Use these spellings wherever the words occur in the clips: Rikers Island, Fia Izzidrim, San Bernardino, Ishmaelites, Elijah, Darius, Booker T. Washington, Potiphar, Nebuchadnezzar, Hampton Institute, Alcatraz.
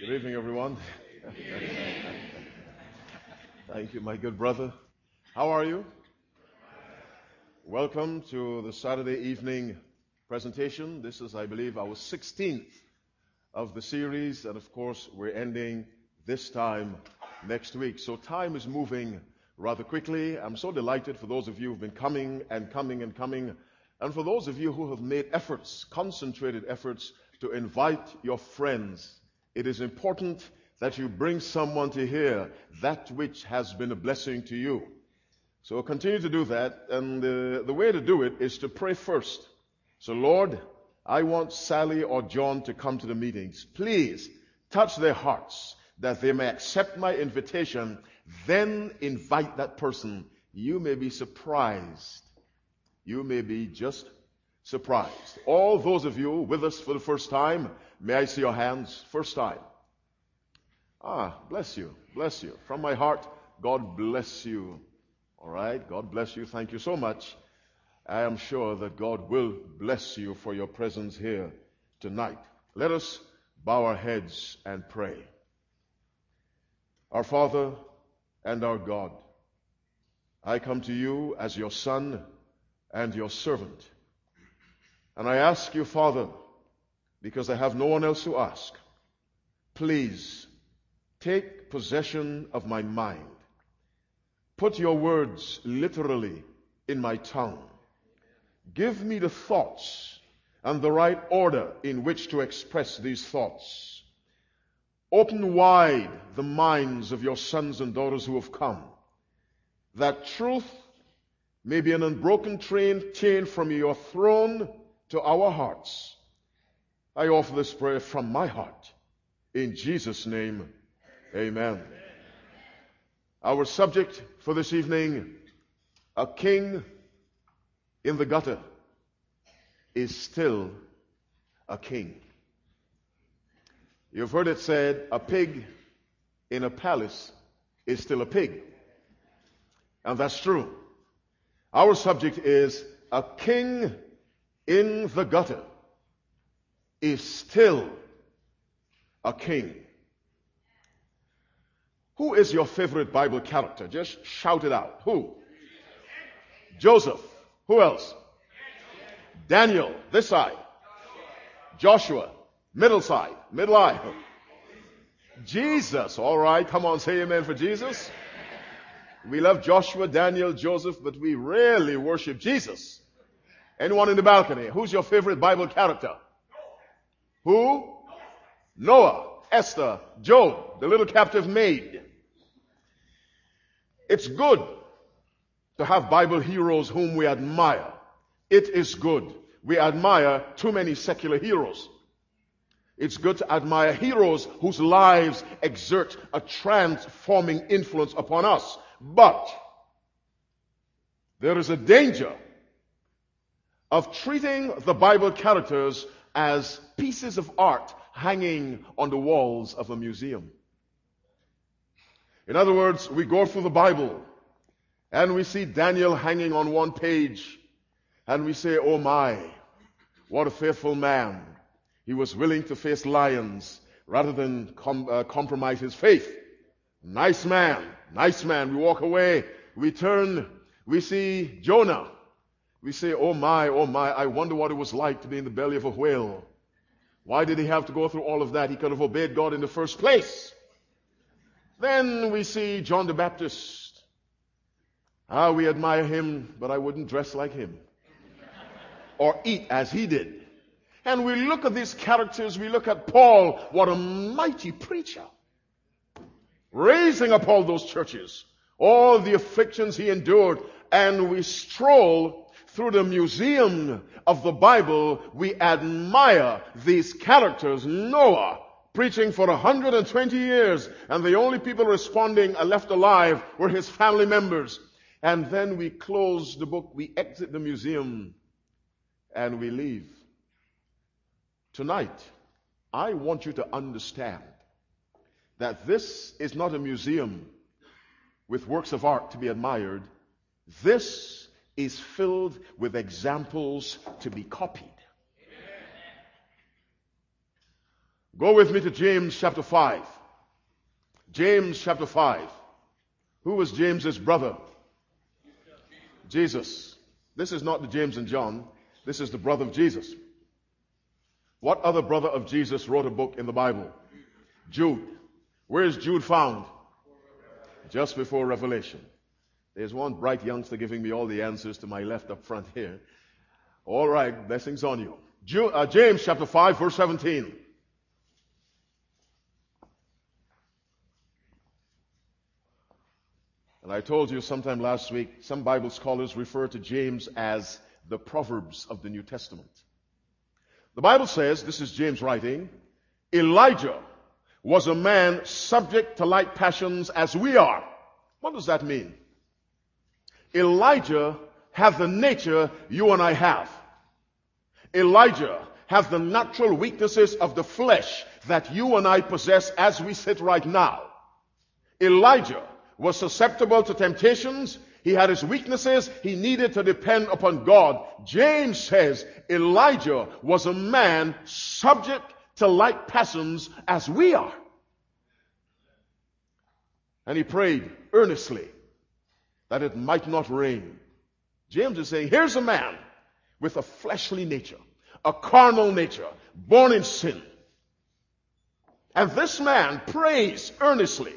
Good evening, everyone. Good evening. Thank you, my good brother. How are you? Welcome to the Saturday evening presentation. This is, I believe, our 16th of the series, and of course, we're ending this time next week. So time is moving rather quickly. I'm so delighted for those of you who've been coming, and for those of you who have made efforts, concentrated efforts, to invite your friends. It is important that you bring someone to hear that which has been a blessing to you. So continue to do that, and the way to do it is to pray first. So, Lord, I want Sally or John to come to the meetings. Please touch their hearts that they may accept my invitation, then invite that person. You may be surprised. You may be just surprised. All those of you with us for the first time, may I see your hands? First time. Ah, bless you. Bless you. From my heart, God bless you. All right. God bless you. Thank you so much. I am sure that God will bless you for your presence here tonight. Let us bow our heads and pray. Our Father and our God, I come to you as your son and your servant. And I ask you, Father, because I have no one else to ask, please take possession of my mind. Put your words literally in my tongue. Give me the thoughts and the right order in which to express these thoughts. Open wide the minds of your sons and daughters who have come, that truth may be an unbroken chain from your throne to our hearts. I offer this prayer from my heart. In Jesus' name, amen. Our subject for this evening, a king in the gutter is still a king. You've heard it said, a pig in a palace is still a pig. And that's true. Our subject is, a king in the gutter is still a king. Who is your favorite Bible character? Just shout it out. Who? Joseph. Who else? Daniel. This side. Joshua. Middle side. Middle aisle. Jesus. All right. Come on, say amen for Jesus. We love Joshua, Daniel, Joseph, but we rarely worship Jesus. Anyone in the balcony? Who's your favorite Bible character? Who? Noah, Esther, Job, the little captive maid. It's good to have Bible heroes whom we admire. It is good. We admire too many secular heroes. It's good to admire heroes whose lives exert a transforming influence upon us. But there is a danger of treating the Bible characters as pieces of art hanging on the walls of a museum. In other words, we go through the Bible and we see Daniel hanging on one page and we say, oh my, what a faithful man. He was willing to face lions rather than compromise his faith. Nice man, nice man. We walk away, we turn, we see Jonah. We say, oh my, I wonder what it was like to be in the belly of a whale. Why did he have to go through all of that? He could have obeyed God in the first place. Then we see John the Baptist. Ah, we admire him, but I wouldn't dress like him or eat as he did. And we look at these characters, we look at Paul, what a mighty preacher, raising up all those churches, all the afflictions he endured, and we stroll through the museum of the Bible. We admire these characters. Noah, preaching for 120 years, and the only people responding and left alive were his family members. And then we close the book, we exit the museum, and we leave. Tonight, I want you to understand that this is not a museum with works of art to be admired. This is filled with examples to be copied. Go with me to James chapter 5. James chapter 5. Who was James's brother? Jesus. This is not the James and John. This is the brother of Jesus. What other brother of Jesus wrote a book in the Bible? Jude. Where is Jude found? Just before Revelation. There's one bright youngster giving me all the answers to my left up front here. All right, blessings on you. James chapter 5, verse 17. And I told you sometime last week, some Bible scholars refer to James as the Proverbs of the New Testament. The Bible says, this is James writing, Elijah was a man subject to like passions as we are. What does that mean? Elijah has the nature you and I have. Elijah has the natural weaknesses of the flesh that you and I possess as we sit right now. Elijah was susceptible to temptations. He had his weaknesses. He needed to depend upon God. James says Elijah was a man subject to like passions as we are. And he prayed earnestly that it might not rain. James is saying, here's a man with a fleshly nature, a carnal nature, born in sin. And this man prays earnestly.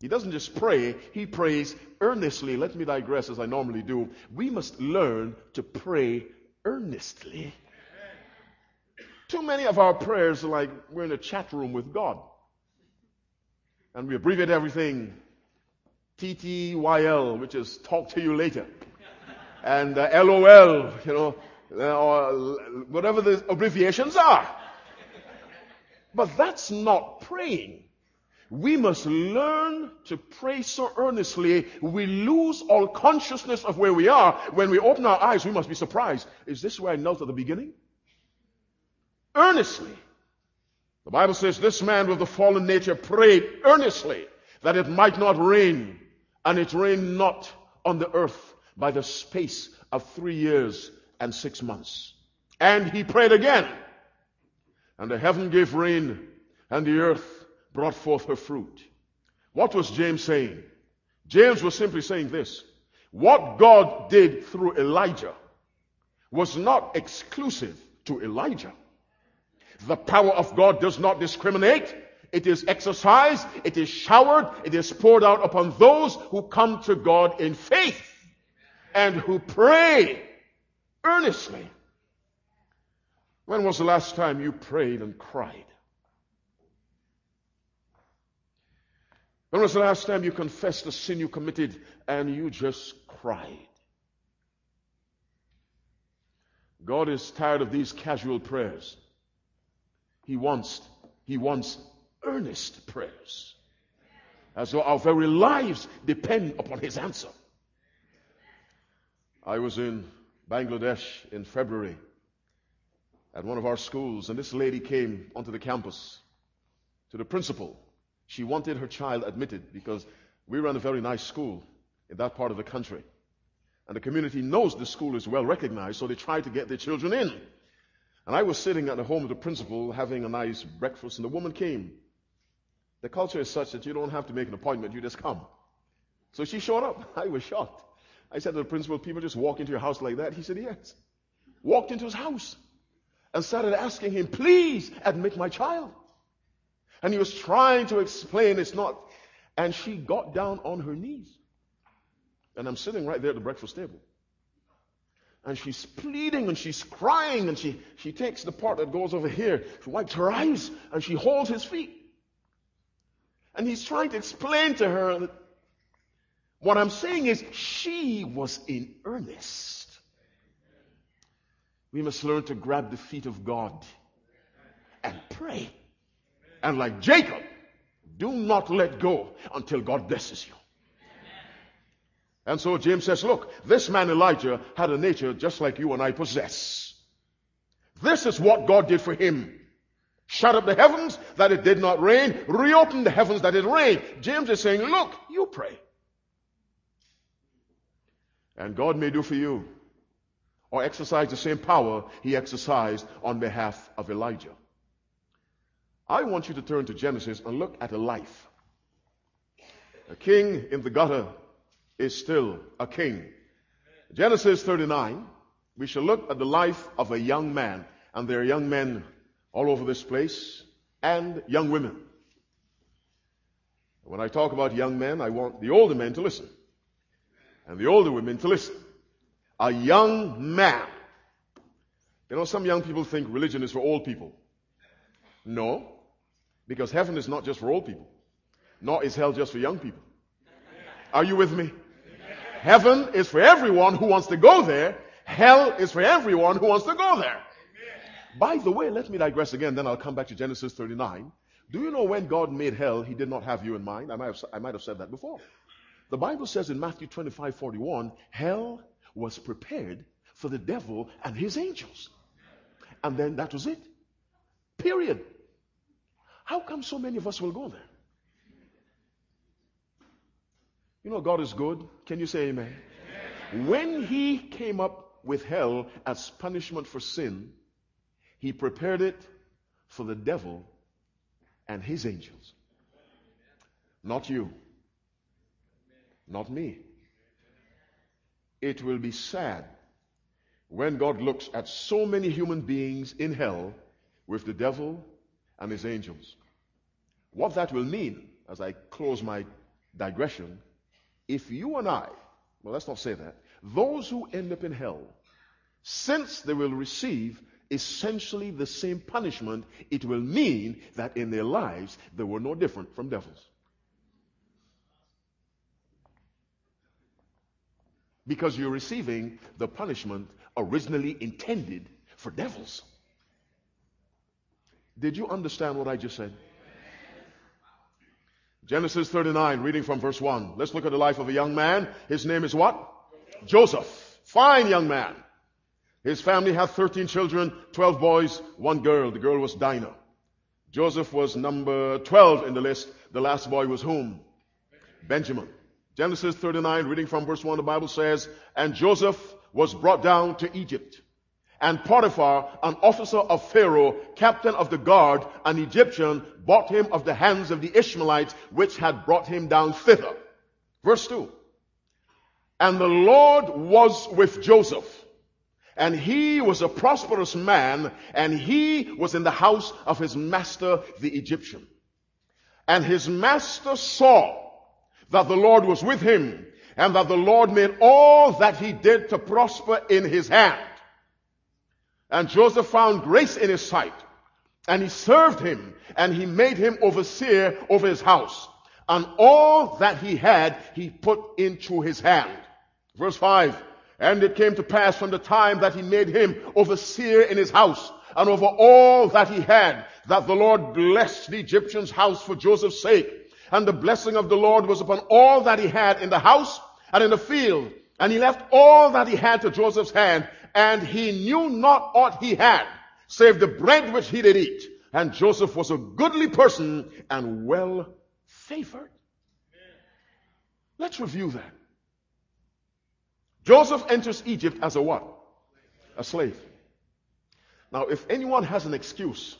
He doesn't just pray, he prays earnestly. Let me digress as I normally do. We must learn to pray earnestly. Too many of our prayers are like we're in a chat room with God. And we abbreviate everything TTYL, which is talk to you later. And LOL, or whatever the abbreviations are. But that's not praying. We must learn to pray so earnestly, we lose all consciousness of where we are. When we open our eyes, we must be surprised. Is this where I knelt at the beginning? Earnestly. The Bible says this man with the fallen nature prayed earnestly that it might not rain, and it rained not on the earth by the space of 3 years and 6 months. And he prayed again, and the heaven gave rain, and the earth brought forth her fruit. What was James saying? James was simply saying this. What God did through Elijah was not exclusive to Elijah. The power of God does not discriminate. It is exercised, it is showered, it is poured out upon those who come to God in faith and who pray earnestly. When was the last time you prayed and cried? When was the last time you confessed the sin you committed and you just cried? God is tired of these casual prayers. He wants earnest prayers, as though our very lives depend upon His answer. I was in Bangladesh in February at one of our schools, and this lady came onto the campus to the principal. She wanted her child admitted because we run a very nice school in that part of the country. And the community knows the school is well recognized, so they try to get their children in. And I was sitting at the home of the principal having a nice breakfast, and the woman came. The culture is such that you don't have to make an appointment, you just come. So she showed up. I was shocked. I said to the principal, people just walk into your house like that? He said, yes. Walked into his house and started asking him, please admit my child. And he was trying to explain it's not. And she got down on her knees. And I'm sitting right there at the breakfast table. And she's pleading and she's crying. And she takes the part that goes over here. She wipes her eyes and she holds his feet. And he's trying to explain to her that what I'm saying is she was in earnest. We must learn to grab the feet of God and pray. And like Jacob, do not let go until God blesses you. And so James says, look, this man Elijah had a nature just like you and I possess. This is what God did for him. Shut up the heavens that it did not rain. Reopen the heavens that it rained. James is saying, look, you pray. And God may do for you or exercise the same power he exercised on behalf of Elijah. I want you to turn to Genesis and look at a life. A king in the gutter is still a king. Genesis 39, we shall look at the life of a young man. And there are young men all over this place and young women. When I talk about young men, I want the older men to listen and the older women to listen. A young man. You know, some young people think religion is for old people. No, because heaven is not just for old people, nor is hell just for young people. Are you with me? Heaven is for everyone who wants to go there. Hell is for everyone who wants to go there. By the way, let me digress again, then I'll come back to Genesis 39. Do you know when God made hell, he did not have you in mind? I might have said that before. The Bible says in Matthew 25:41, hell was prepared for the devil and his angels. And then that was it. Period. How come so many of us will go there? You know, God is good. Can you say amen? Amen. When he came up with hell as punishment for sin, he prepared it for the devil and his angels. Not you. Not me. It will be sad when God looks at so many human beings in hell with the devil and his angels. What that will mean, as I close my digression, if you and I, well, let's not say that, those who end up in hell, since they will receive essentially the same punishment, it will mean that in their lives they were no different from devils. Because you're receiving the punishment originally intended for devils. Did you understand what I just said? Genesis 39, reading from verse 1. Let's look at the life of a young man. His name is what? Joseph. Fine young man. His family had 13 children, 12 boys, 1 girl. The girl was Dinah. Joseph was number 12 in the list. The last boy was whom? Benjamin. Genesis 39, reading from verse 1, the Bible says, and Joseph was brought down to Egypt. And Potiphar, an officer of Pharaoh, captain of the guard, an Egyptian, bought him of the hands of the Ishmaelites, which had brought him down thither. Verse 2. And the Lord was with Joseph. And he was a prosperous man, and he was in the house of his master, the Egyptian. And his master saw that the Lord was with him, and that the Lord made all that he did to prosper in his hand. And Joseph found grace in his sight, and he served him, and he made him overseer over his house. And all that he had, he put into his hand. Verse 5. And it came to pass from the time that he made him overseer in his house and over all that he had, that the Lord blessed the Egyptian's house for Joseph's sake. And the blessing of the Lord was upon all that he had in the house and in the field. And he left all that he had to Joseph's hand, and he knew not aught he had, save the bread which he did eat. And Joseph was a goodly person and well favored. Let's review that. Joseph enters Egypt as a what? A slave. Now, if anyone has an excuse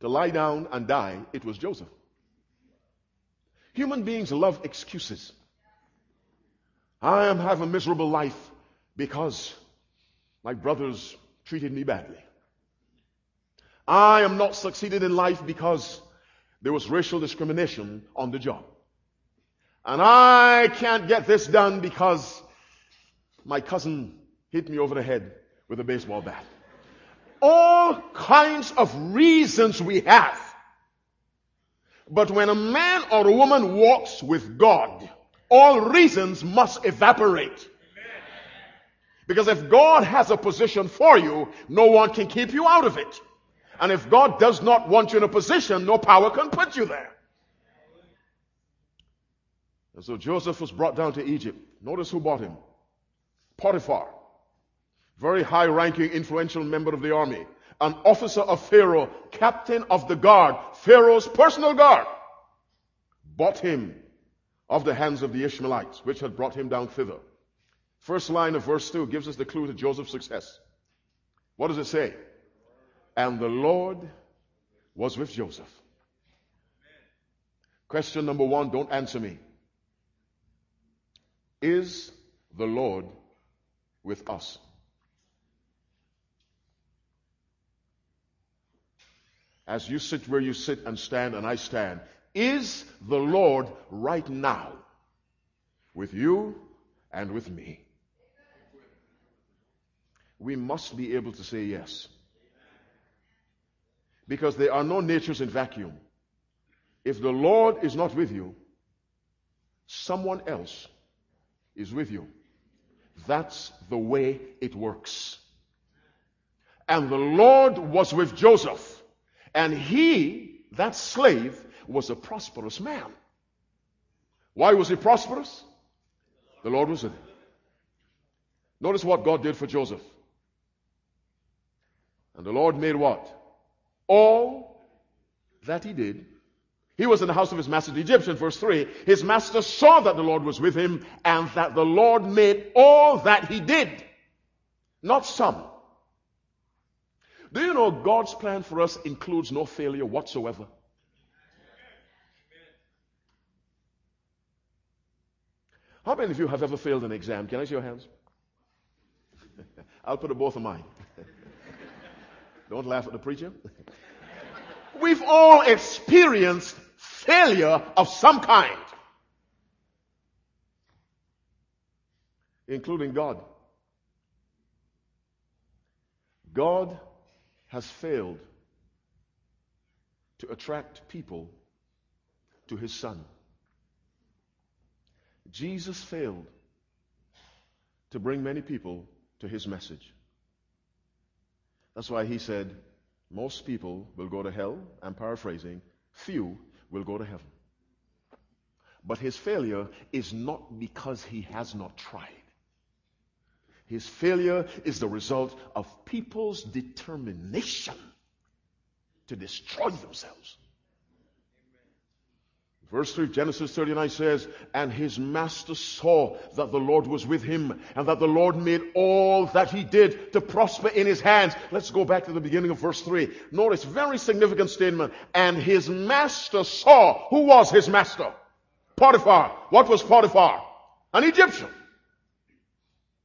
to lie down and die, it was Joseph. Human beings love excuses. I am having a miserable life because my brothers treated me badly. I am not succeeded in life because there was racial discrimination on the job. And I can't get this done because my cousin hit me over the head with a baseball bat. All kinds of reasons we have. But when a man or a woman walks with God, all reasons must evaporate. Because if God has a position for you, no one can keep you out of it. And if God does not want you in a position, no power can put you there. And so Joseph was brought down to Egypt. Notice who bought him. Potiphar, very high-ranking, influential member of the army, an officer of Pharaoh, captain of the guard, Pharaoh's personal guard, bought him of the hands of the Ishmaelites, which had brought him down thither. First line of verse 2 gives us the clue to Joseph's success. What does it say? And the Lord was with Joseph. Question number one, don't answer me. Is the Lord with us? As you sit where you sit and stand and I stand, is the Lord right now with you and with me? We must be able to say yes. Because there are no natures in vacuum. If the Lord is not with you, someone else is with you. That's the way it works. And the Lord was with Joseph, and he, that slave, was a prosperous man. Why was he prosperous? The Lord was with him. Notice what God did for Joseph. And the Lord made what? All that he did. He was in the house of his master, the Egyptian, verse 3. His master saw that the Lord was with him and that the Lord made all that he did. Not some. Do you know God's plan for us includes no failure whatsoever? How many of you have ever failed an exam? Can I see your hands? I'll put up both of mine. Don't laugh at the preacher. We've all experienced failure of some kind, including God. God has failed to attract people to his Son. Jesus failed to bring many people to his message. That's why he said, most people will go to hell. I'm paraphrasing. Few will go to heaven. But his failure is not because he has not tried. His failure is the result of people's determination to destroy themselves. Verse 3 of Genesis 39 says, and his master saw that the Lord was with him and that the Lord made all that he did to prosper in his hands. Let's go back to the beginning of verse 3. Notice, very significant statement. And his master saw. Who was his master? Potiphar. What was Potiphar? An Egyptian.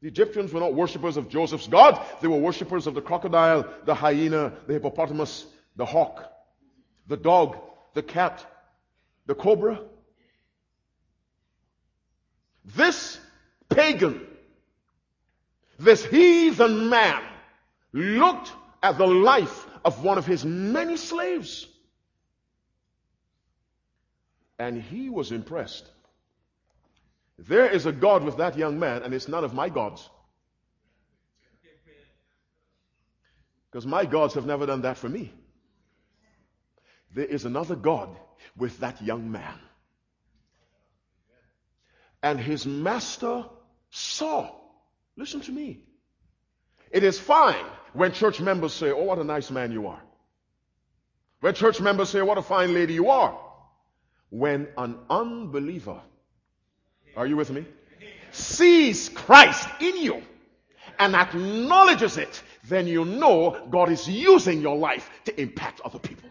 The Egyptians were not worshippers of Joseph's God. They were worshippers of the crocodile, the hyena, the hippopotamus, the hawk, the dog, the cat, the cobra. This pagan, this heathen man looked at the life of one of his many slaves. And he was impressed. There is a God with that young man, and it's none of my gods. Because my gods have never done that for me. There is another God with that young man. And his master saw. Listen to me. It is fine when church members say, oh, what a nice man you are. When church members say, what a fine lady you are. When an unbeliever, are you with me, sees Christ in you and acknowledges it, then you know God is using your life to impact other people.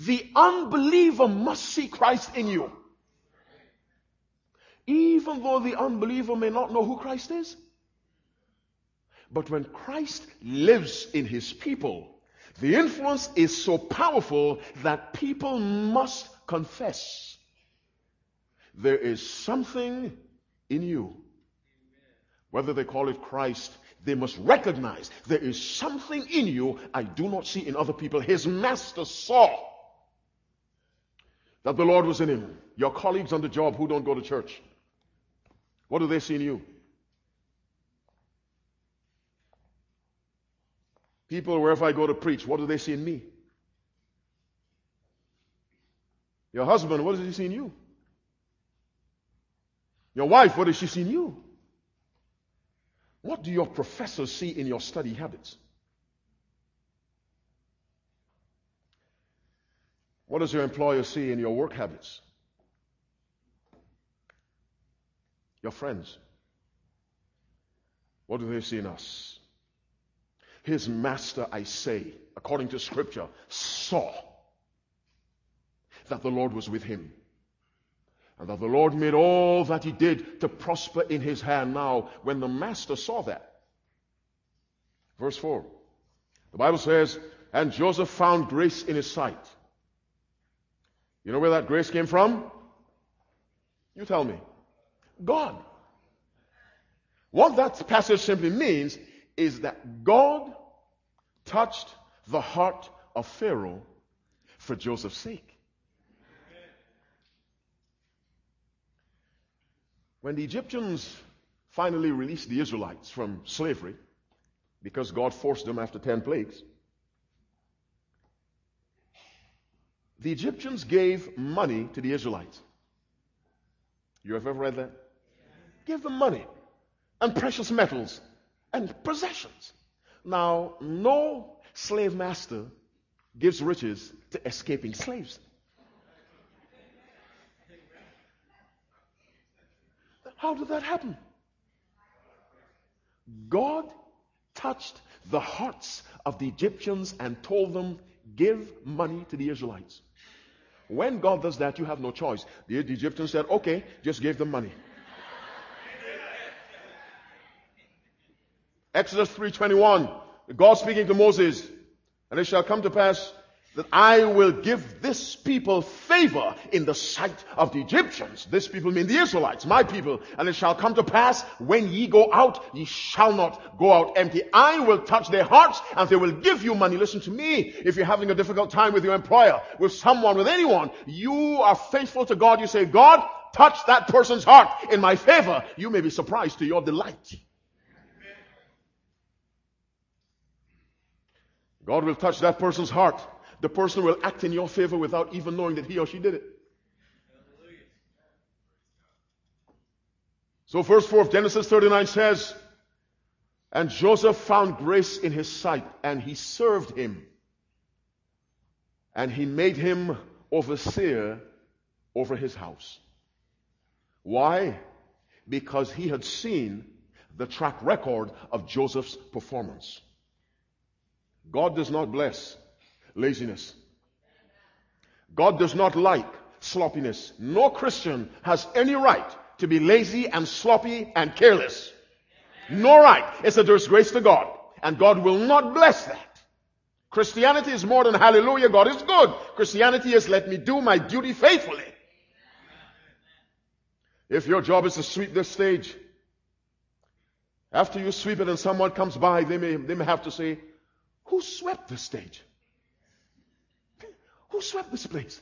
The unbeliever must see Christ in you. Even though the unbeliever may not know who Christ is. But when Christ lives in his people, the influence is so powerful that people must confess. There is something in you. Whether they call it Christ, they must recognize there is something in you I do not see in other people. His master saw that the Lord was in him. Your colleagues on the job who don't go to church, what do they see in you? People wherever I go to preach, what do they see in me? Your husband, what does he see in you? Your wife, what does she see in you? What do your professors see in your study habits? What does your employer see in your work habits? Your friends. What do they see in us? His master, I say, according to Scripture, saw that the Lord was with him, and that the Lord made all that he did to prosper in his hand. Now, when the master saw that, verse 4, the Bible says, and Joseph found grace in his sight. You know where that grace came from? You tell me. God. What that passage simply means is that God touched the heart of Pharaoh for Joseph's sake. When the Egyptians finally released the Israelites from slavery, because God forced them after 10 plagues, the Egyptians gave money to the Israelites. You have ever read that? Yeah. Give them money and precious metals and possessions. Now, no slave master gives riches to escaping slaves. How did that happen? God touched the hearts of the Egyptians and told them, give money to the Israelites. When God does that, you have no choice. The Egyptians said, okay, just give them money. Exodus 3:21, God speaking to Moses, and it shall come to pass that I will give this people favor in the sight of the Egyptians. This people mean the Israelites, my people. And it shall come to pass, when ye go out, ye shall not go out empty. I will touch their hearts, and they will give you money. Listen to me. If you're having a difficult time with your employer, with someone, with anyone, you are faithful to God. You say, God, touch that person's heart in my favor. You may be surprised to your delight. God will touch that person's heart. The person will act in your favor without even knowing that he or she did it. So verse 4 of Genesis 39 says, and Joseph found grace in his sight, and he served him, and he made him overseer over his house. Why? Because he had seen the track record of Joseph's performance. God does not bless laziness. God does not like sloppiness. No Christian has any right to be lazy and sloppy and careless. No right. It's a disgrace to God. And God will not bless that. Christianity is more than hallelujah, God is good. Christianity is let me do my duty faithfully. If your job is to sweep this stage, after you sweep it and someone comes by, they may have to say, who swept this stage? Who swept this place?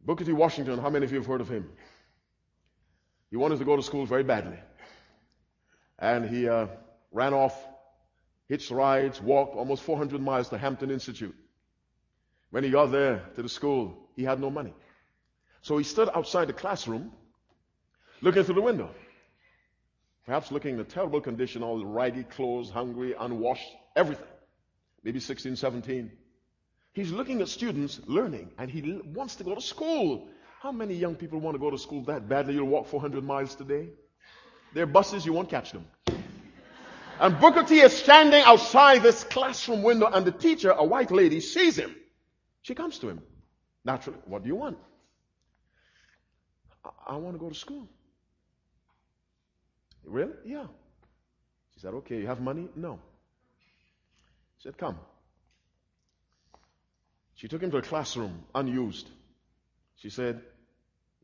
Booker T. Washington, how many of you have heard of him? He wanted to go to school very badly. And he ran off, hitched rides, walked almost 400 miles to Hampton Institute. When he got there to the school, he had no money. So he stood outside the classroom, looking through the window. Perhaps looking in a terrible condition, all raggedy clothes, hungry, unwashed, everything. Maybe 16, 17. He's looking at students learning, and he wants to go to school. How many young people want to go to school that badly? You'll walk 400 miles today. Their buses, you won't catch them. And Booker T is standing outside this classroom window, and the teacher, a white lady, sees him. She comes to him. Naturally, what do you want? I want to go to school. Really? Yeah. She said, okay, you have money? No. She said, come. She took him to a classroom, unused. She said,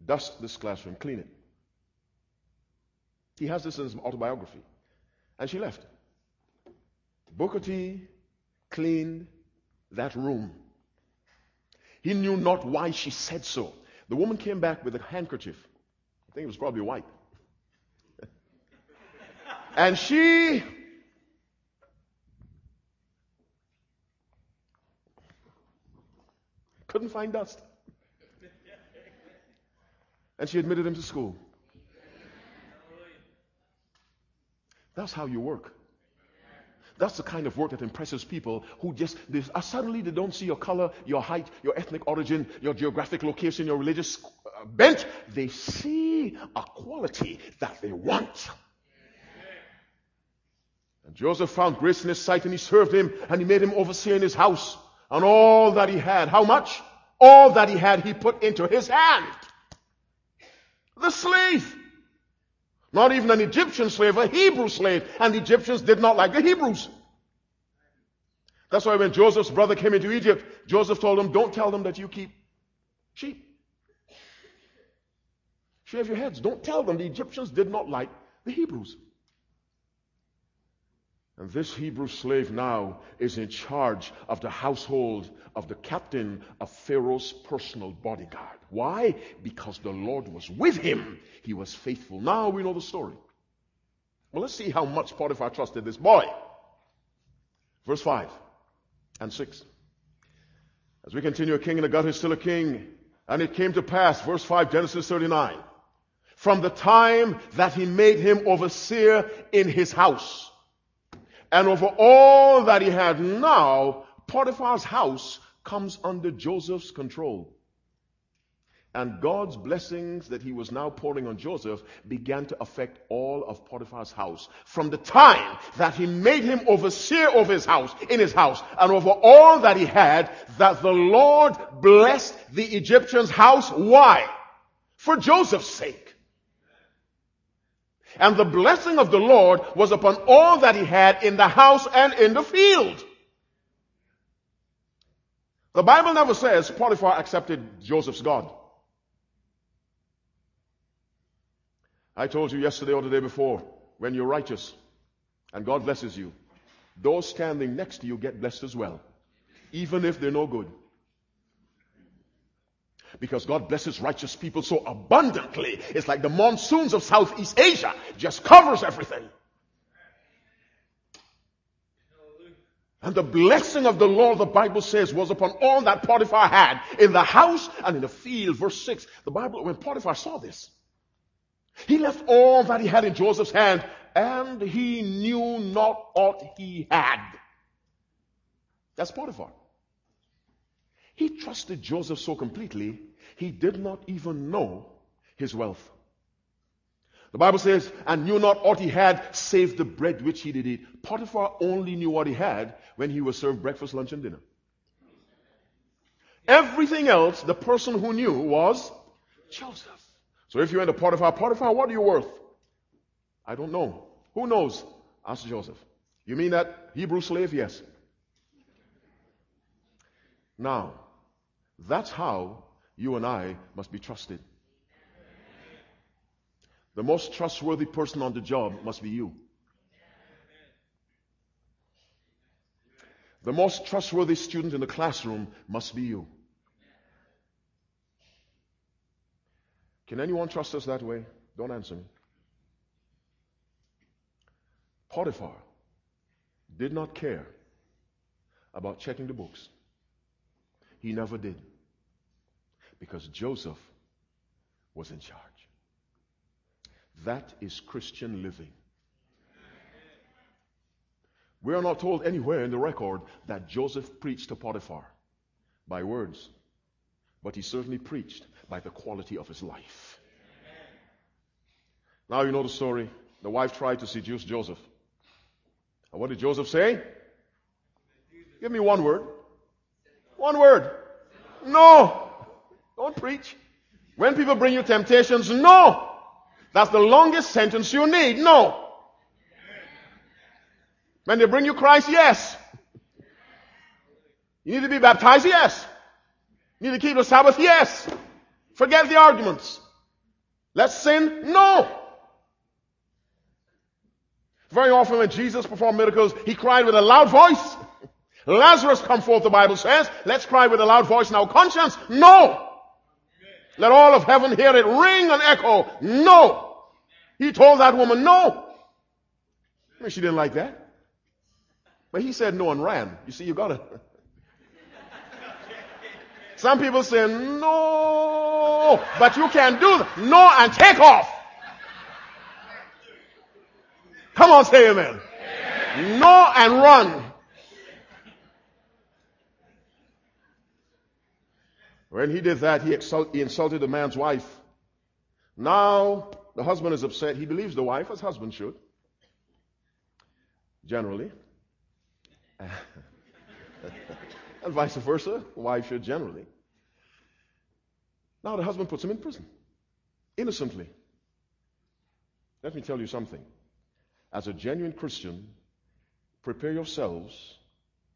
dust this classroom, clean it. He has this in his autobiography. And she left. Booker T cleaned that room. He knew not why she said so. The woman came back with a handkerchief. I think it was probably white. And she couldn't find dust. And she admitted him to school. That's how you work. That's the kind of work that impresses people who just, suddenly they don't see your color, your height, your ethnic origin, your geographic location, your religious bent. They see a quality that they want. And Joseph found grace in his sight, and he served him, and he made him overseer in his house. And all that he had, how much? All that he had, he put into his hand. The slave. Not even an Egyptian slave, a Hebrew slave. And the Egyptians did not like the Hebrews. That's why when Joseph's brother came into Egypt, Joseph told him, don't tell them that you keep sheep. Shave your heads. Don't tell them. The Egyptians did not like the Hebrews. And this Hebrew slave now is in charge of the household of the captain of Pharaoh's personal bodyguard. Why? Because the Lord was with him. He was faithful. Now we know the story. Well, let's see how much Potiphar trusted this boy. Verse 5 and 6. As we continue, a king in the gut is still a king. And it came to pass, verse 5, Genesis 39, from the time that he made him overseer in his house, and over all that he had. Now, Potiphar's house comes under Joseph's control. And God's blessings that he was now pouring on Joseph began to affect all of Potiphar's house. From the time that he made him overseer of his house, in his house, and over all that he had, that the Lord blessed the Egyptian's house. Why? For Joseph's sake. And the blessing of the Lord was upon all that he had in the house and in the field. The Bible never says Potiphar accepted Joseph's God. I told you yesterday or the day before, when you're righteous and God blesses you, those standing next to you get blessed as well, even if they're no good. Because God blesses righteous people so abundantly. It's like the monsoons of Southeast Asia, just covers everything. And the blessing of the Lord, the Bible says, was upon all that Potiphar had in the house and in the field. Verse 6, the Bible, when Potiphar saw this, he left all that he had in Joseph's hand, and he knew not aught he had. That's Potiphar. He trusted Joseph so completely, he did not even know his wealth. The Bible says, and knew not aught he had, save the bread which he did eat. Potiphar only knew what he had when he was served breakfast, lunch, and dinner. Everything else, the person who knew was Joseph. So if you went to Potiphar, Potiphar, what are you worth? I don't know. Who knows? Asked Joseph. You mean that Hebrew slave? Yes. Now, that's how you and I must be trusted. The most trustworthy person on the job must be you. The most trustworthy student in the classroom must be you. Can anyone trust us that way? Don't answer me. Potiphar did not care about checking the books. He never did. Because Joseph was in charge. That is Christian living. We are not told anywhere in the record that Joseph preached to Potiphar by words. But he certainly preached by the quality of his life. Amen. Now you know the story. The wife tried to seduce Joseph. And what did Joseph say? Give me one word. One word. No. Don't preach. When people bring you temptations, no. That's the longest sentence you need. No. When they bring you Christ, yes. You need to be baptized, yes. Need to keep the Sabbath? Yes. Forget the arguments. Let's sin? No. Very often when Jesus performed miracles, he cried with a loud voice. Lazarus, come forth, the Bible says. Let's cry with a loud voice in our conscience. No. Let all of heaven hear it ring and echo. No. He told that woman no. I mean, she didn't like that. But he said no and ran. You see, you got to... Some people say, no, but you can't do that. No, and take off. Come on, say amen. Amen. No, and run. When he did that, he insulted the man's wife. Now, the husband is upset. He believes the wife, as husband should. Generally. and vice versa, the wife should generally. Now the husband puts him in prison, innocently. Let me tell you something. As a genuine Christian, prepare yourselves,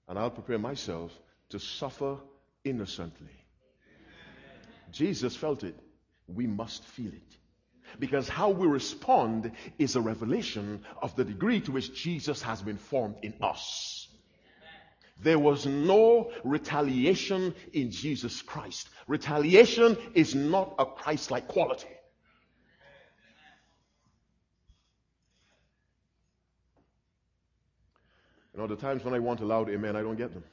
and I'll prepare myself, to suffer innocently. Jesus felt it. We must feel it. Because how we respond is a revelation of the degree to which Jesus has been formed in us. There was no retaliation in Jesus Christ. Retaliation is not a Christ-like quality. You know, the times when I want a loud amen, I don't get them.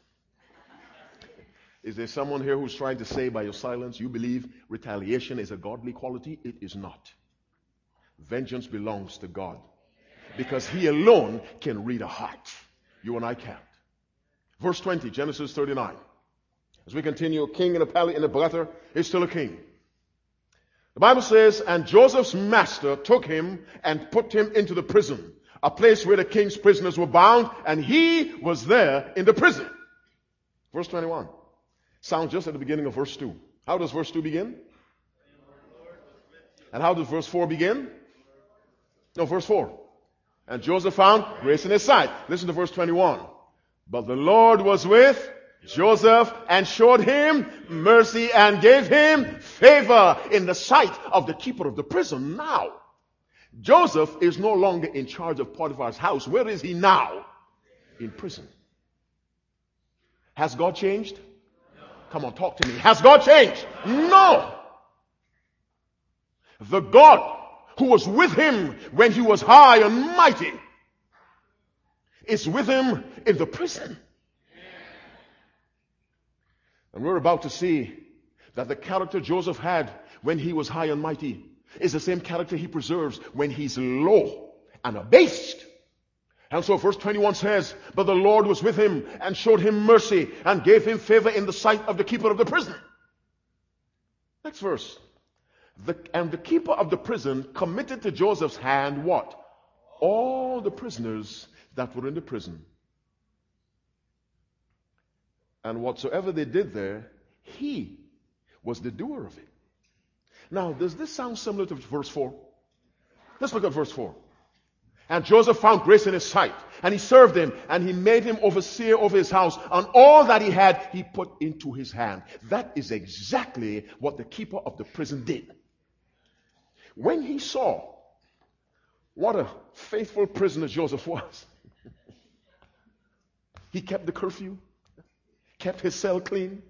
Is there someone here who's trying to say by your silence, you believe retaliation is a godly quality? It is not. Vengeance belongs to God. Because He alone can read a heart. You and I can't. Verse 20, Genesis 39. As we continue, a king in a palace, in a brother is still a king. The Bible says, and Joseph's master took him and put him into the prison, a place where the king's prisoners were bound, and he was there in the prison. Verse 21. Sounds just at the beginning of verse 2. How does verse 2 begin? And how does verse 4 begin? No, verse 4. And Joseph found grace in his sight. Listen to verse 21. But the Lord was with Joseph and showed him mercy and gave him favor in the sight of the keeper of the prison. Now, Joseph is no longer in charge of Potiphar's house. Where is he now? In prison. Has God changed? Come on, talk to me. Has God changed? No. The God who was with him when he was high and mighty is with him in the prison. And we're about to see that the character Joseph had when he was high and mighty is the same character he preserves when he's low and abased. And so verse 21 says, but the Lord was with him and showed him mercy and gave him favor in the sight of the keeper of the prison. Next verse. And the keeper of the prison committed to Joseph's hand what? All the prisoners that were in the prison. And whatsoever they did there, he was the doer of it. Now, does this sound similar to verse 4? Let's look at verse 4. And Joseph found grace in his sight, and he served him, and he made him overseer over his house, and all that he had, he put into his hand. That is exactly what the keeper of the prison did. When he saw what a faithful prisoner Joseph was, he kept the curfew, kept his cell clean,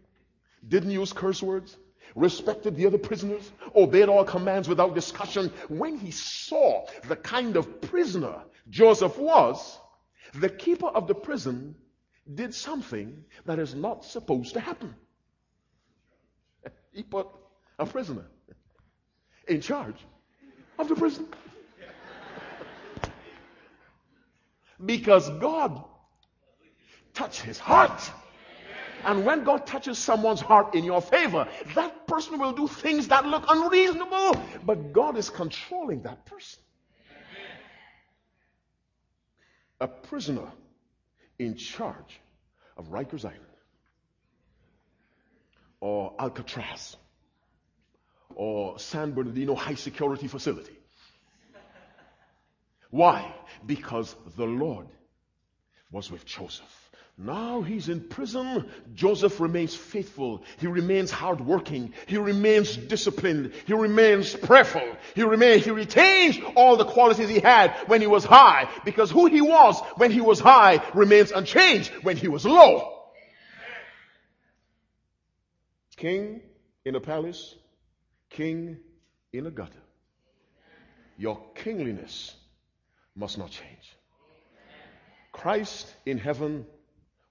didn't use curse words, respected the other prisoners, obeyed all commands without discussion. When he saw the kind of prisoner Joseph was, the keeper of the prison did something that is not supposed to happen. He put a prisoner in charge of the prison. Because God touched his heart. And when God touches someone's heart in your favor, that person will do things that look unreasonable, but God is controlling that person. A prisoner in charge of Rikers Island, or Alcatraz, or San Bernardino high security facility. Why? Because the Lord was with Joseph. Now he's in prison. Joseph remains faithful. He remains hardworking. He remains disciplined. He remains prayerful. He retains all the qualities he had when he was high, because who he was when he was high remains unchanged when he was low. King in a palace, king in a gutter. Your kingliness must not change. Christ in heaven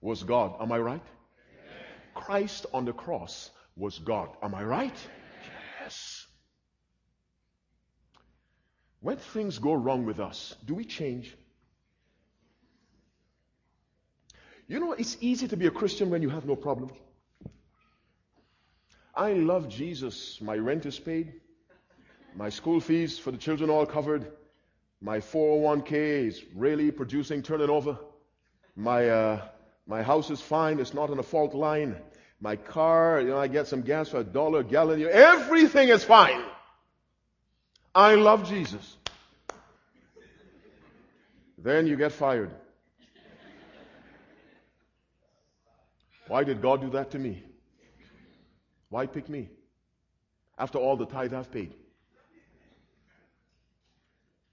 was God. Am I right? Yes. Christ on the cross was God. Am I right? Yes. When things go wrong with us, do we change? You know, it's easy to be a Christian when you have no problems. I love Jesus. My rent is paid. My school fees for the children all covered. My 401k is really producing, turning over. My My house is fine. It's not on a fault line. My car, I get some gas for $1 a gallon. Everything is fine. I love Jesus. Then you get fired. Why did God do that to me? Why pick me? After all the tithe I've paid.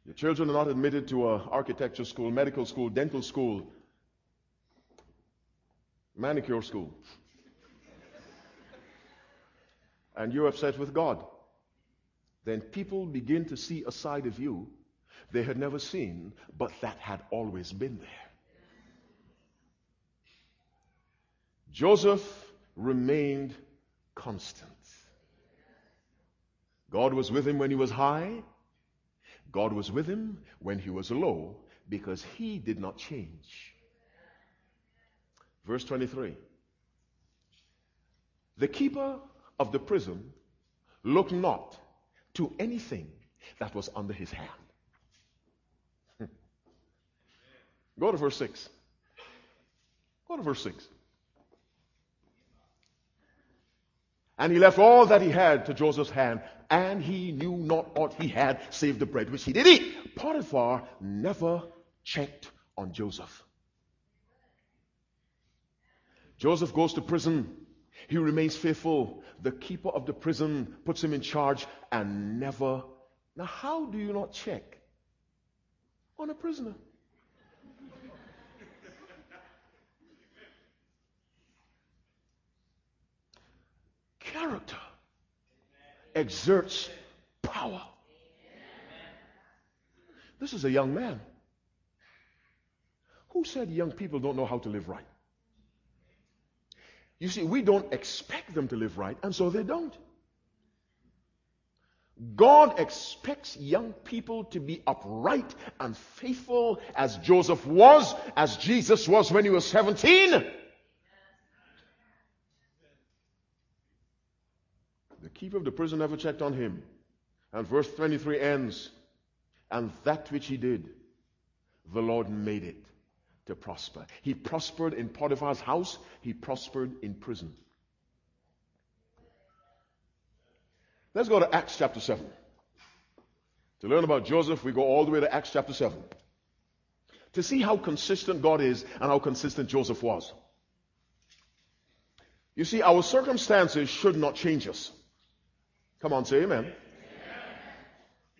Your children are not admitted to an architecture school, medical school, dental school, manicure school. And you're upset with God. Then people begin to see a side of you they had never seen, but that had always been there. Joseph remained constant. God was with him when he was high. God was with him when he was low, because he did not change. Verse 23. The keeper of the prison looked not to anything that was under his hand. Go to verse 6. Go to verse 6. And he left all that he had to Joseph's hand, and he knew not what he had save the bread which he did eat. Potiphar never checked on Joseph. Joseph goes to prison. He remains faithful. The keeper of the prison puts him in charge and never. Now, how do you not check on a prisoner? Character exerts power. This is a young man. Who said young people don't know how to live right? You see, we don't expect them to live right, and so they don't. God expects young people to be upright and faithful as Joseph was, as Jesus was when he was 17. The keeper of the prison never checked on him. And verse 23 ends, and that which he did, the Lord made it to prosper. He prospered in Potiphar's house. He prospered in prison. Let's go to Acts chapter 7. To learn about Joseph, we go all the way to Acts chapter 7. To see how consistent God is and how consistent Joseph was. You see, our circumstances should not change us. Come on, say amen. Amen.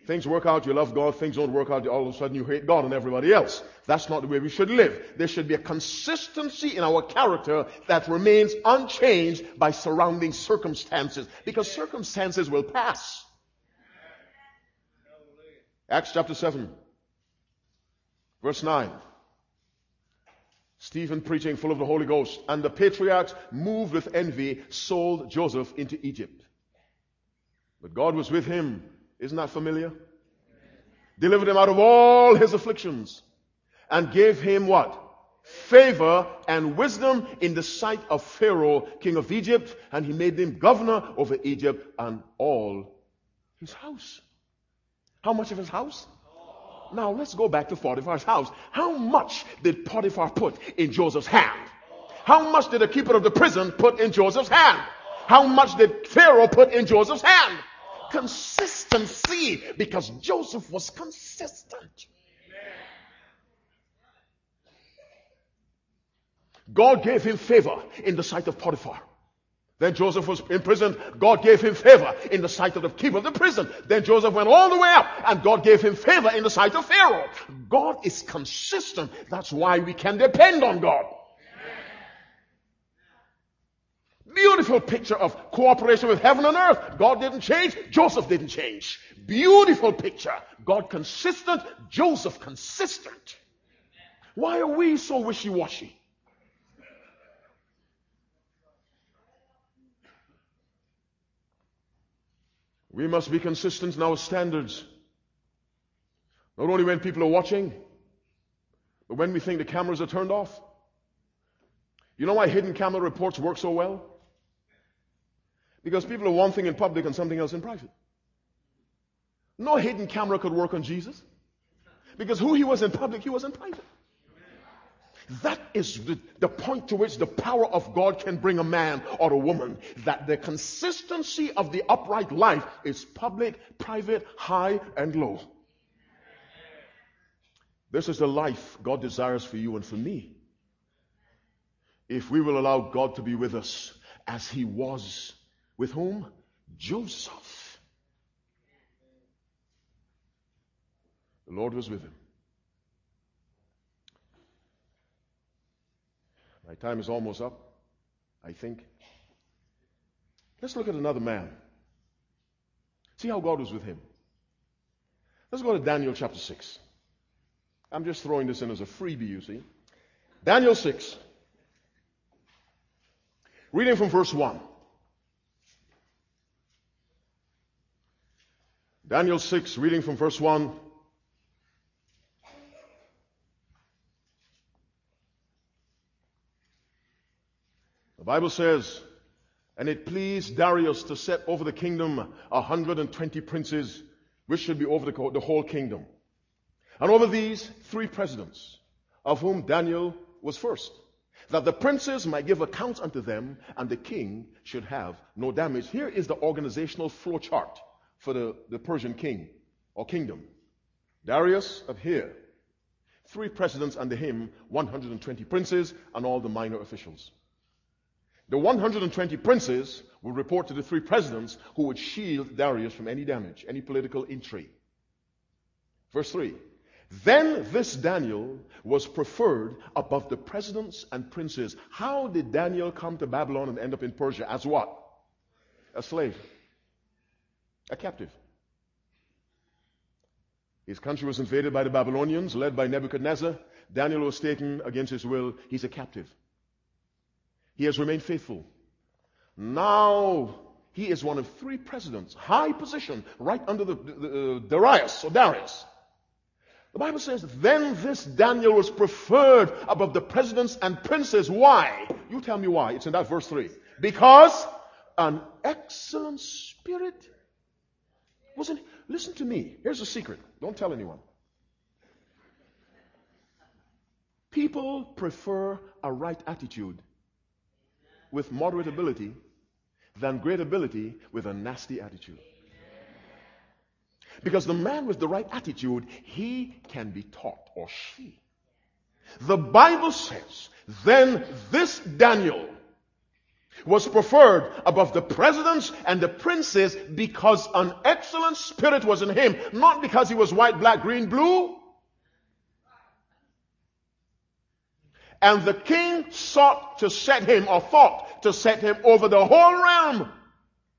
Things work out, you love God. Things don't work out, all of a sudden you hate God and everybody else. That's not the way we should live. There should be a consistency in our character that remains unchanged by surrounding circumstances, because circumstances will pass. Acts chapter 7, verse 9. Stephen, preaching full of the Holy Ghost, and the patriarchs, moved with envy, sold Joseph into Egypt. But God was with him. Isn't that familiar? Amen. Delivered him out of all his afflictions and gave him what? Favor and wisdom in the sight of Pharaoh, king of Egypt, and he made him governor over Egypt and all his house. How much of his house? All. Now let's go back to Potiphar's house. How much did Potiphar put in Joseph's hand? All. How much did the keeper of the prison put in Joseph's hand? All. How much did Pharaoh put in Joseph's hand? Consistency, because Joseph was consistent. God gave him favor in the sight of Potiphar. Then Joseph was imprisoned. God gave him favor in the sight of the keeper of the prison. Then Joseph went all the way up, and God gave him favor in the sight of Pharaoh. God is consistent. That's why we can depend on God. Beautiful picture of cooperation with heaven and earth. God didn't change. Joseph didn't change. Beautiful picture. God consistent. Joseph consistent. Why are we so wishy-washy? We must be consistent in our standards. Not only when people are watching, but when we think the cameras are turned off. You know why hidden camera reports work so well? Because people are one thing in public and something else in private. No hidden camera could work on Jesus. Because who he was in public, he was in private. That is the point to which the power of God can bring a man or a woman. That the consistency of the upright life is public, private, high, and low. This is the life God desires for you and for me. If we will allow God to be with us as he was with whom? Joseph. The Lord was with him. My time is almost up, I think. Let's look at another man. See how God was with him. Let's go to Daniel chapter 6. I'm just throwing this in as a freebie, you see. Daniel 6. Reading from verse 1. Daniel 6, reading from verse 1. The Bible says, "And it pleased Darius to set over the kingdom 120 princes, which should be over the whole kingdom. And over these 3 presidents, of whom Daniel was first, that the princes might give accounts unto them, and the king should have no damage." Here is the organizational flow chart for the Persian king or kingdom. Darius up here, 3 presidents under him, 120 princes, and all the minor officials. The 120 princes will report to the 3 presidents who would shield Darius from any damage, any political intrigue. Verse 3. "Then this Daniel was preferred above the presidents and princes." How did Daniel come to Babylon and end up in Persia? As what? A slave. A captive. His country was invaded by the Babylonians, led by Nebuchadnezzar. Daniel was taken against his will. He's a captive. He has remained faithful. Now he is one of 3 presidents, high position, right under the Darius or Darius. The Bible says, "Then this Daniel was preferred above the presidents and princes." Why? You tell me why. It's in that verse 3. "Because an excellent spirit was in." Listen to me. Here's a secret. Don't tell anyone. People prefer a right attitude with moderate ability than great ability with a nasty attitude. Because the man with the right attitude, he can be taught, or she. The Bible says, "Then this Daniel was preferred above the presidents and the princes because an excellent spirit was in him." Not because he was white, black, green, blue. "And the king sought to set him," or thought to set him, "over the whole realm."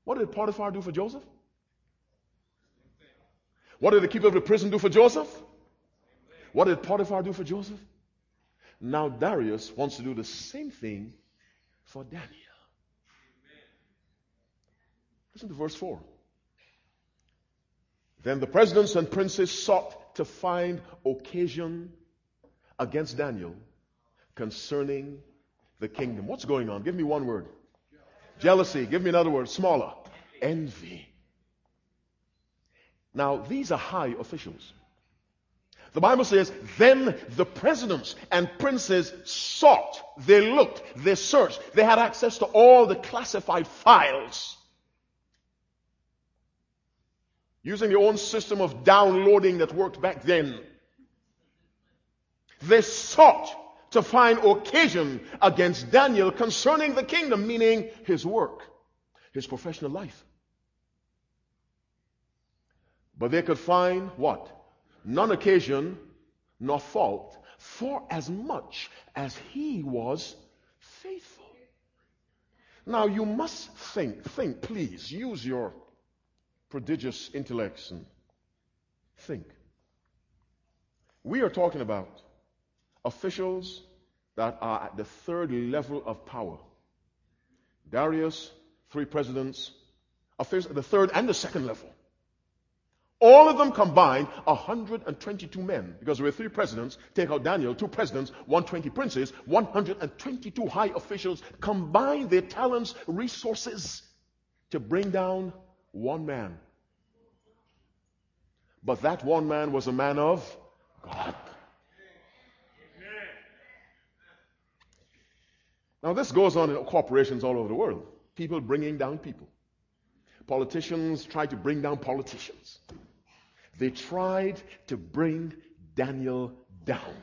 What did Potiphar do for Joseph? What did the keeper of the prison do for Joseph? What did Potiphar do for Joseph? Now Darius wants to do the same thing for Daniel. Listen to verse 4. "Then the presidents and princes sought to find occasion against Daniel concerning the kingdom." What's going on? Give me one word. Jealousy. Give me another word. Smaller. Envy. Now, these are high officials. The Bible says, "Then the presidents and princes sought." They looked, they searched, they had access to all the classified files. Using their own system of downloading that worked back then. They sought to find occasion against Daniel concerning the kingdom, meaning his work, his professional life. But they could find what? "None occasion, nor fault, for as much as he was faithful." Now you must think, please, use your prodigious intellects and think. We are talking about officials that are at the 3rd level of power. Darius, 3 presidents, officials at the 3rd and the 2nd level. All of them combined, 122 men. Because there were 3 presidents, take out Daniel, 2 presidents, 120 princes, 122 high officials combined their talents, resources to bring down one man. But that one man was a man of God. Now, this goes on in corporations all over the world. People bringing down people. Politicians try to bring down politicians. They tried to bring Daniel down.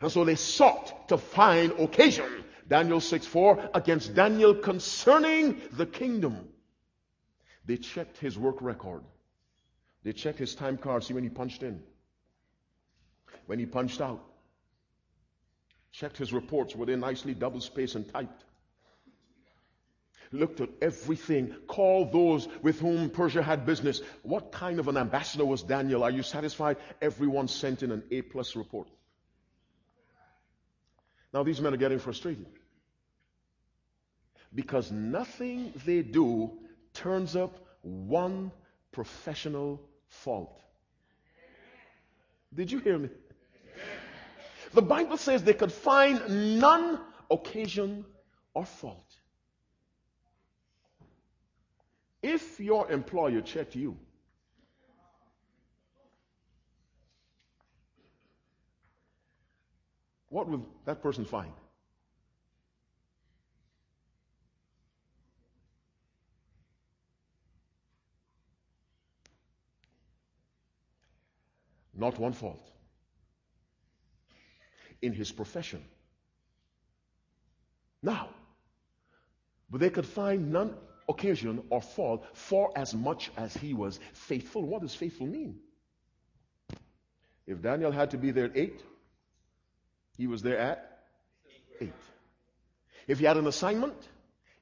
And so they sought to find occasion, Daniel 6:4, against Daniel concerning the kingdom. They checked his work record. They checked his time card, see when he punched in, when he punched out. Checked his reports, were they nicely double-spaced and typed. Looked at everything, called those with whom Persia had business. What kind of an ambassador was Daniel? Are you satisfied? Everyone sent in an A-plus report. Now these men are getting frustrated because nothing they do turns up one professional fault. Did you hear me? The Bible says they could find none occasion or fault. If your employer checked you, what would that person find? Not one fault. In his profession. Now, but they could find none occasion or fault, for as much as he was faithful. What does faithful mean? If Daniel had to be there at 8, he was there at 8. If he had an assignment,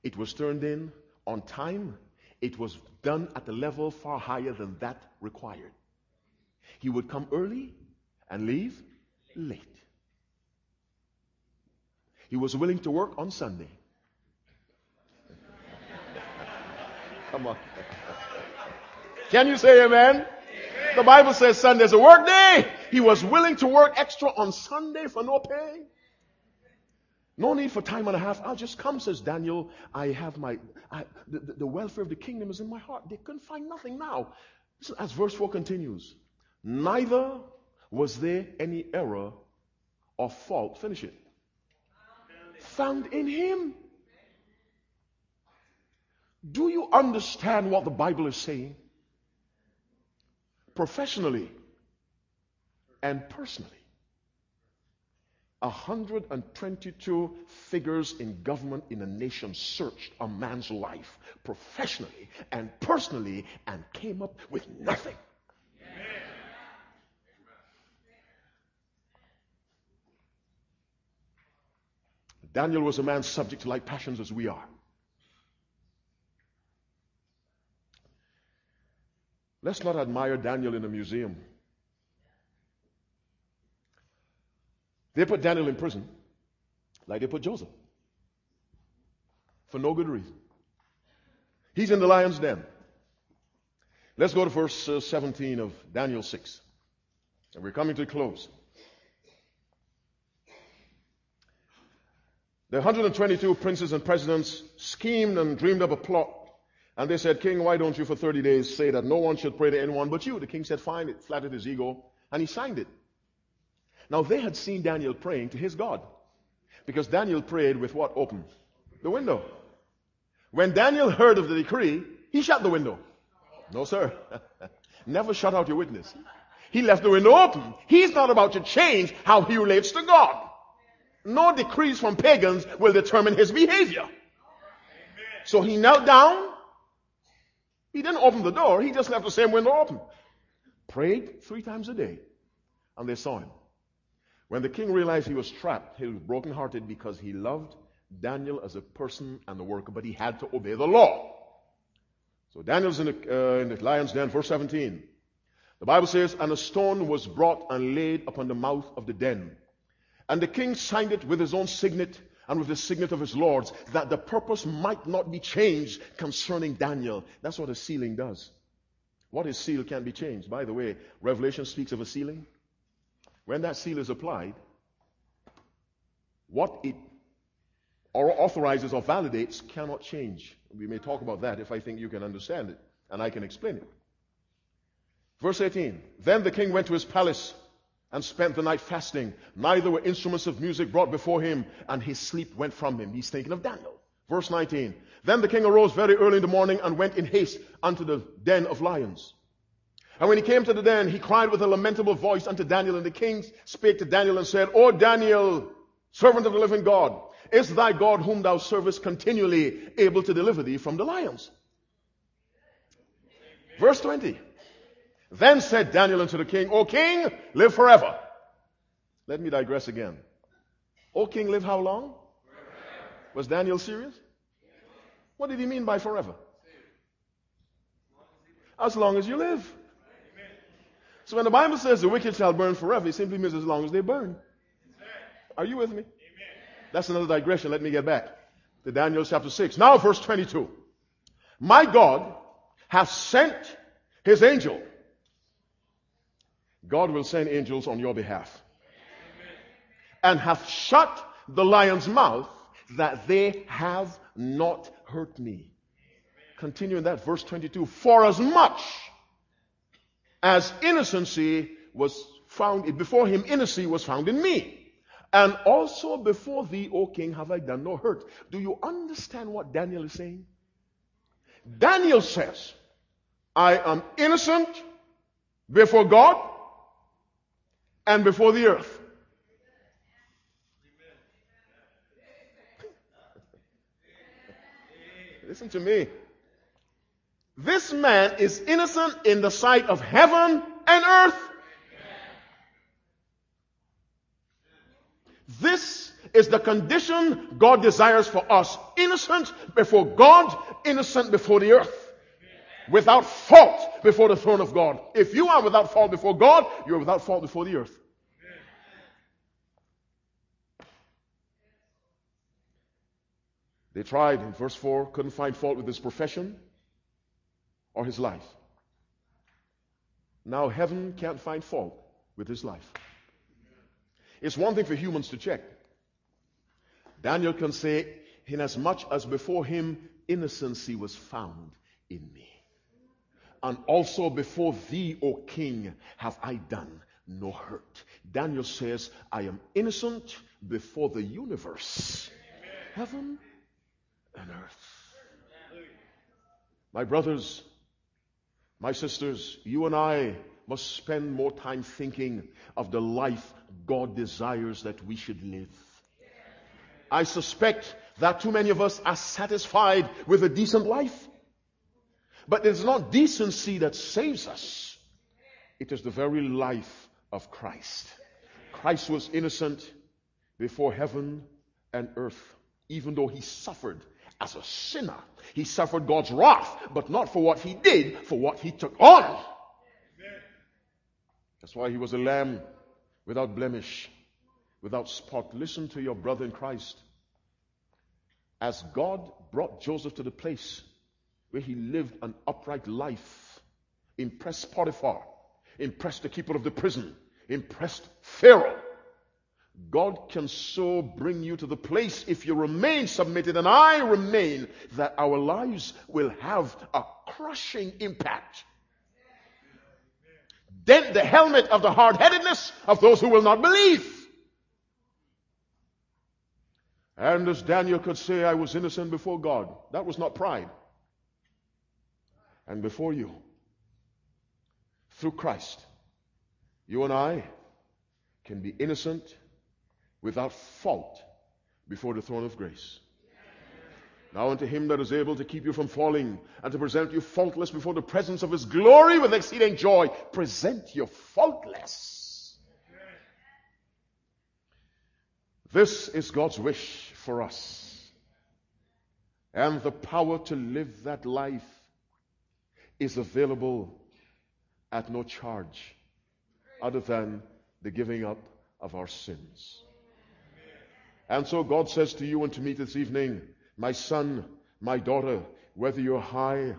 it was turned in on time. It was done at a level far higher than that required. He would come early and leave late. He was willing to work on Sunday. Come on. Can you say amen? Amen? The Bible says Sunday's a work day. He was willing to work extra on Sunday for no pay. No need for time and a half. I'll just come, says Daniel. I have the welfare of the kingdom is in my heart. They couldn't find nothing now. Listen, as verse 4 continues, neither was there any error or fault. Finish it. Found in him. Do you understand what the Bible is saying? Professionally and personally. 122 figures in government in a nation searched a man's life professionally and personally and came up with nothing. Amen. Daniel was a man subject to like passions as we are. Let's not admire Daniel in a museum. They put Daniel in prison, like they put Joseph, for no good reason. He's in the lion's den. Let's go to verse 17 of Daniel 6. And we're coming to a close. The 122 princes and presidents schemed and dreamed up a plot. And they said, King, why don't you for 30 days say that no one should pray to anyone but you? The king said, fine. It flattered his ego, and he signed it. Now, they had seen Daniel praying to his God, because Daniel prayed with what open? The window. When Daniel heard of the decree, he shut the window. No, sir. Never shut out your witness. He left the window open. He's not about to change how he relates to God. No decrees from pagans will determine his behavior. So he knelt down. He didn't open the door. He just left the same window open. Prayed 3 times a day. And they saw him. When the king realized he was trapped, he was brokenhearted because he loved Daniel as a person and a worker, but he had to obey the law. So Daniel's in the lion's den, verse 17. The Bible says, and a stone was brought and laid upon the mouth of the den. And the king signed it with his own signet, and with the signet of his lords, that the purpose might not be changed concerning Daniel. That's what a sealing does. What is sealed can be changed. By the way, Revelation speaks of a sealing. When that seal is applied, what it or authorizes or validates cannot change. We may talk about that if I think you can understand it, and I can explain it. Verse 18, then the king went to his palace, and spent the night fasting. Neither were instruments of music brought before him, and his sleep went from him. He's thinking of Daniel. Verse 19. Then the king arose very early in the morning and went in haste unto the den of lions. And when he came to the den, he cried with a lamentable voice unto Daniel. And the king spake to Daniel and said, O Daniel, servant of the living God, is thy God whom thou servest continually able to deliver thee from the lions? Verse 20. Then said Daniel unto the king, O king, live forever. Let me digress again. O king, live how long? Forever. Was Daniel serious? What did he mean by forever? As long as you live. So when the Bible says the wicked shall burn forever, it simply means as long as they burn. Are you with me? That's another digression. Let me get back to Daniel chapter 6. Now verse 22. My God hath sent his angel. God will send angels on your behalf. Amen. And hath shut the lion's mouth that they have not hurt me. Continue in that verse 22. For as much as innocency was found, before him innocency was found in me. And also before thee, O king, have I done no hurt. Do you understand what Daniel is saying? Daniel says, I am innocent before God and before the earth. Listen to me. This man is innocent in the sight of heaven and earth. This is the condition God desires for us. Innocent before God, innocent before the earth. Without fault before the throne of God. If you are without fault before God, you are without fault before the earth. They tried in verse 4, couldn't find fault with his profession or his life. Now heaven can't find fault with his life. It's one thing for humans to check. Daniel can say, inasmuch as before him innocency was found in me. And also before thee, O king, have I done no hurt. Daniel says, I am innocent before the universe, heaven and earth. My brothers, my sisters, you and I must spend more time thinking of the life God desires that we should live. I suspect that too many of us are satisfied with a decent life. But it's not decency that saves us. It is the very life of Christ. Christ was innocent before heaven and earth, even though he suffered as a sinner. He suffered God's wrath, but not for what he did, for what he took on. That's why he was a lamb without blemish, without spot. Listen to your brother in Christ. As God brought Joseph to the place where he lived an upright life, impressed Potiphar, impressed the keeper of the prison, impressed Pharaoh, God can so bring you to the place, if you remain submitted, and I remain, that our lives will have a crushing impact. Dent the helmet of the hard-headedness of those who will not believe. And as Daniel could say, I was innocent before God. That was not pride. And before you, through Christ, you and I can be innocent without fault before the throne of grace. Now unto him that is able to keep you from falling and to present you faultless before the presence of his glory with exceeding joy. Present you faultless. This is God's wish for us. And the power to live that life is available at no charge other than the giving up of our sins. And so God says to you and to me this evening, my son, my daughter, whether you're high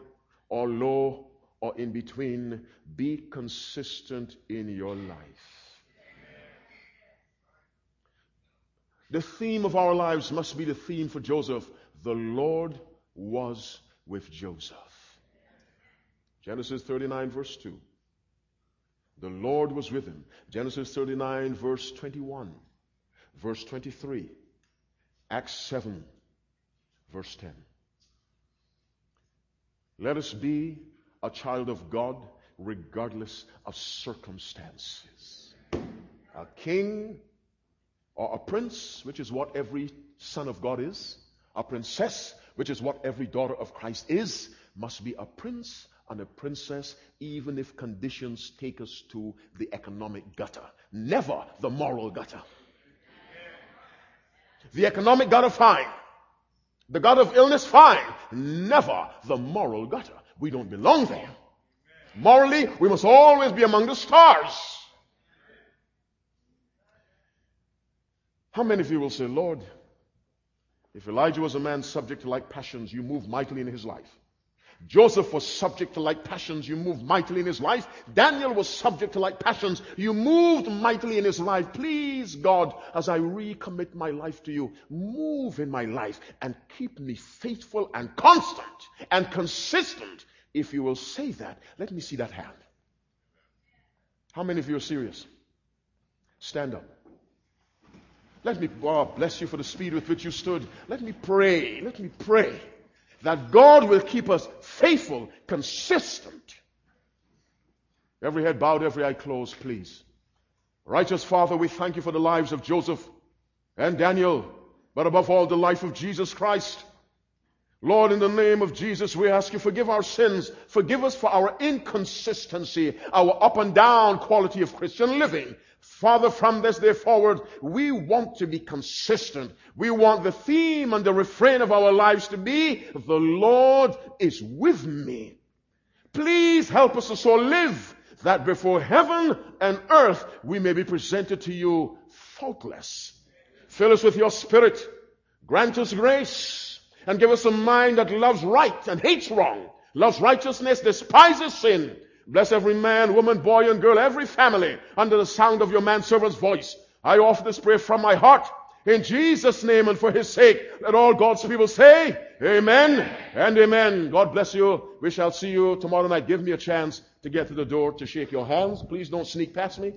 or low or in between, be consistent in your life. The theme of our lives must be the theme for Joseph. The Lord was with Joseph. Genesis 39 verse 2. The Lord was with him. Genesis 39, verse 21, verse 23, Acts 7, verse 10. Let us be a child of God regardless of circumstances. A king or a prince, which is what every son of God is, a princess, which is what every daughter of Christ is, must be a prince and a princess, even if conditions take us to the economic gutter, never the moral gutter. The economic gutter, fine. The gutter of illness, fine. Never the moral gutter. We don't belong there. Morally, we must always be among the stars. How many of you will say, Lord, if Elijah was a man subject to like passions, you move mightily in his life. Joseph was subject to like passions. You moved mightily in his life. Daniel was subject to like passions. You moved mightily in his life. Please, God, as I recommit my life to you, move in my life and keep me faithful and constant and consistent. If you will say that, let me see that hand. How many of you are serious? Stand up. Let me bless you for the speed with which you stood. Let me pray. That God will keep us faithful, consistent. Every head bowed, every eye closed, please. Righteous Father, we thank you for the lives of Joseph and Daniel, but above all, the life of Jesus Christ. Lord, in the name of Jesus, we ask you, forgive our sins. Forgive us for our inconsistency, our up and down quality of Christian living. Father, from this day forward, we want to be consistent. We want the theme and the refrain of our lives to be, the Lord is with me. Please help us to so live that before heaven and earth, we may be presented to you faultless. Fill us with your Spirit. Grant us grace and give us a mind that loves right and hates wrong, loves righteousness, despises sin. Bless every man, woman, boy, and girl, every family, under the sound of your manservant's voice. I offer this prayer from my heart. In Jesus' name and for his sake, let all God's people say, amen and amen. God bless you. We shall see you tomorrow night. Give me a chance to get to the door to shake your hands. Please don't sneak past me.